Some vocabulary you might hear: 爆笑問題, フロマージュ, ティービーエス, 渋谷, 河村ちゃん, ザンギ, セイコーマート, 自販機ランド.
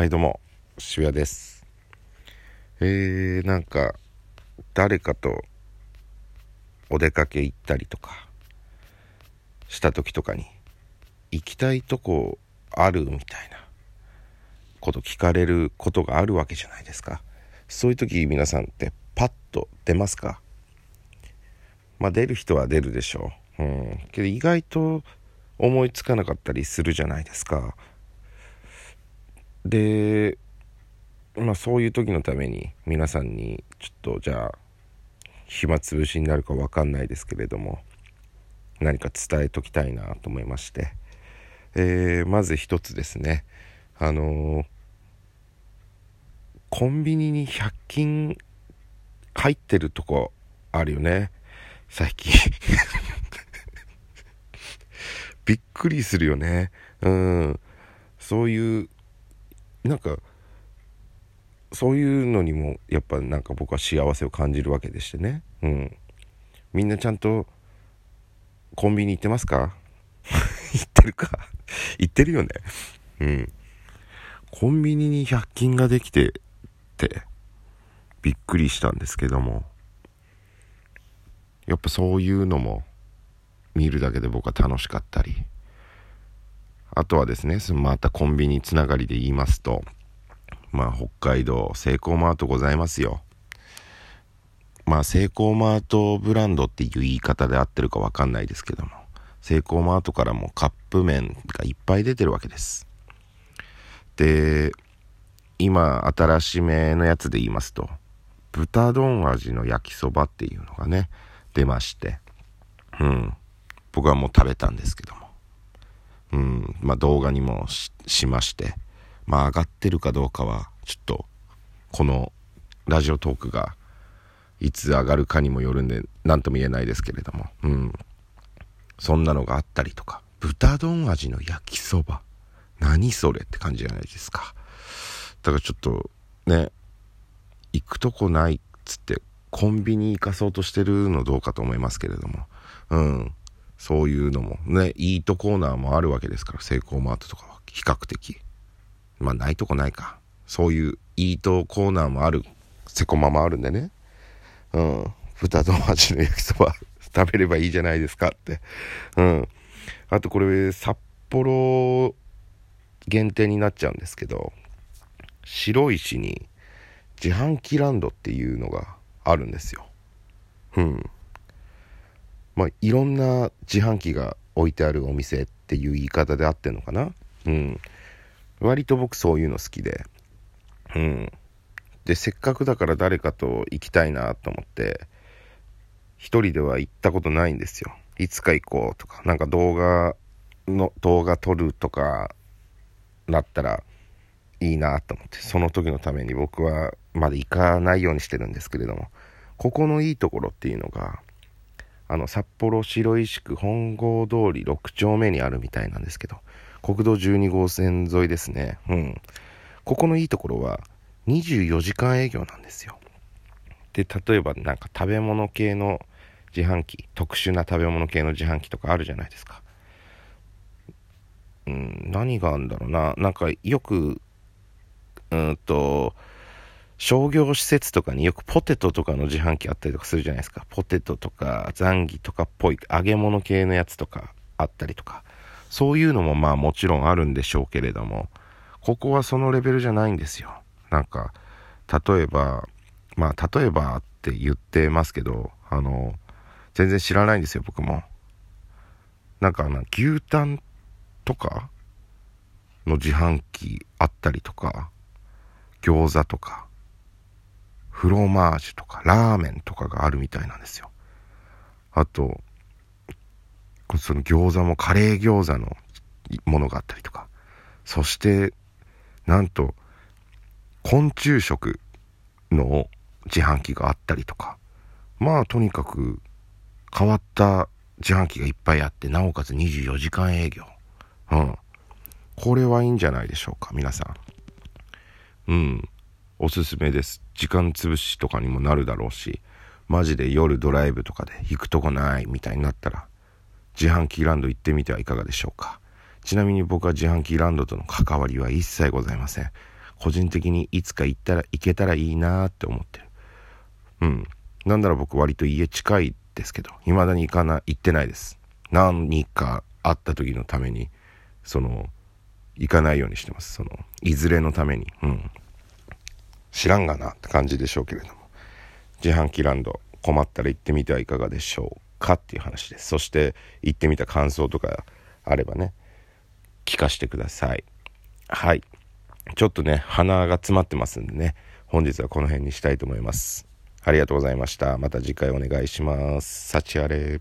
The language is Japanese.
はいどうも渋谷です。なんか誰かとお出かけ行ったりとかした時とかに行きたいとこあるみたいなこと聞かれることがあるわけじゃないですか。そういう時皆さんってパッと出ますか？出る人は出るでしょう。けど意外と思いつかなかったりするじゃないですか。で、そういう時のために皆さんにちょっとじゃあ暇つぶしになるか分かんないですけれども何か伝えときたいなと思いまして、まず一つですね、コンビニに100均入ってるとこあるよね最近びっくりするよね。そういうそういうのにもやっぱ僕は幸せを感じるわけでしてね。みんなちゃんとコンビニ行ってますか？行ってるか行ってるよね。コンビニに100均ができてってびっくりしたんですけども、やっぱそういうのも見るだけで僕は楽しかったり、あとはですね、またコンビニつながりで言いますと、北海道セイコーマートございますよ。セイコーマートブランドっていう言い方で合ってるか分かんないですけども、セイコーマートからもカップ麺がいっぱい出てるわけです。で、今新しめのやつで言いますと豚丼味の焼きそばっていうのがね出まして、僕はもう食べたんですけども、動画にも しまして、上がってるかどうかはちょっとこのラジオトークがいつ上がるかにもよるんで何とも言えないですけれども、そんなのがあったりとか、豚丼味の焼きそば何それって感じじゃないですか。だからちょっとね、行くとこないっつってコンビニ行かそうとしてるのどうかと思いますけれども、そういうのもね、イートコーナーもあるわけですから、セイコーマートとかは比較的ないとこないか、そういうイートコーナーもある、セコマもあるんでね、豚丼味の焼きそば食べればいいじゃないですかって。あとこれ札幌限定になっちゃうんですけど、白石に自販機ランドっていうのがあるんですよ。いろんな自販機が置いてあるお店っていう言い方であってんのかな。割と僕そういうの好きで、でせっかくだから誰かと行きたいなと思って、一人では行ったことないんですよ。いつか行こうとか、動画撮るとかなったらいいなと思って、その時のために僕はまで行かないようにしてるんですけれども、ここのいいところっていうのが札幌白石区本郷通り6丁目にあるみたいなんですけど、国道12号線沿いですね。ここのいいところは24時間営業なんですよ。で、例えば食べ物系の自販機、特殊な食べ物系の自販機とかあるじゃないですか。何があるんだろうな。よく商業施設とかによくポテトとかの自販機あったりとかするじゃないですか。ポテトとかザンギとかっぽい揚げ物系のやつとかあったりとか、そういうのももちろんあるんでしょうけれども、ここはそのレベルじゃないんですよ。例えばって言ってますけど、全然知らないんですよ僕も。牛タンとかの自販機あったりとか、餃子とかフロマージュとかラーメンとかがあるみたいなんですよ。あとその餃子もカレー餃子のものがあったりとか、そしてなんと昆虫食の自販機があったりとか、とにかく変わった自販機がいっぱいあって、なおかつ24時間営業。これはいいんじゃないでしょうか皆さん。おすすめです。時間つぶしとかにもなるだろうし、マジで夜ドライブとかで行くとこないみたいになったら自販機ランド行ってみてはいかがでしょうか。ちなみに僕は自販機ランドとの関わりは一切ございません。個人的にいつか行けたらいいなって思ってる。なんなら僕割と家近いですけど、未だに行ってないです。何かあった時のために行かないようにしてます。いずれのために。知らんがなって感じでしょうけれども、自販機ランド困ったら行ってみてはいかがでしょうかっていう話です。そして行ってみた感想とかあればね、聞かせてください。はい、ちょっとね鼻が詰まってますんでね、本日はこの辺にしたいと思います。ありがとうございました。また次回お願いします。幸あれ。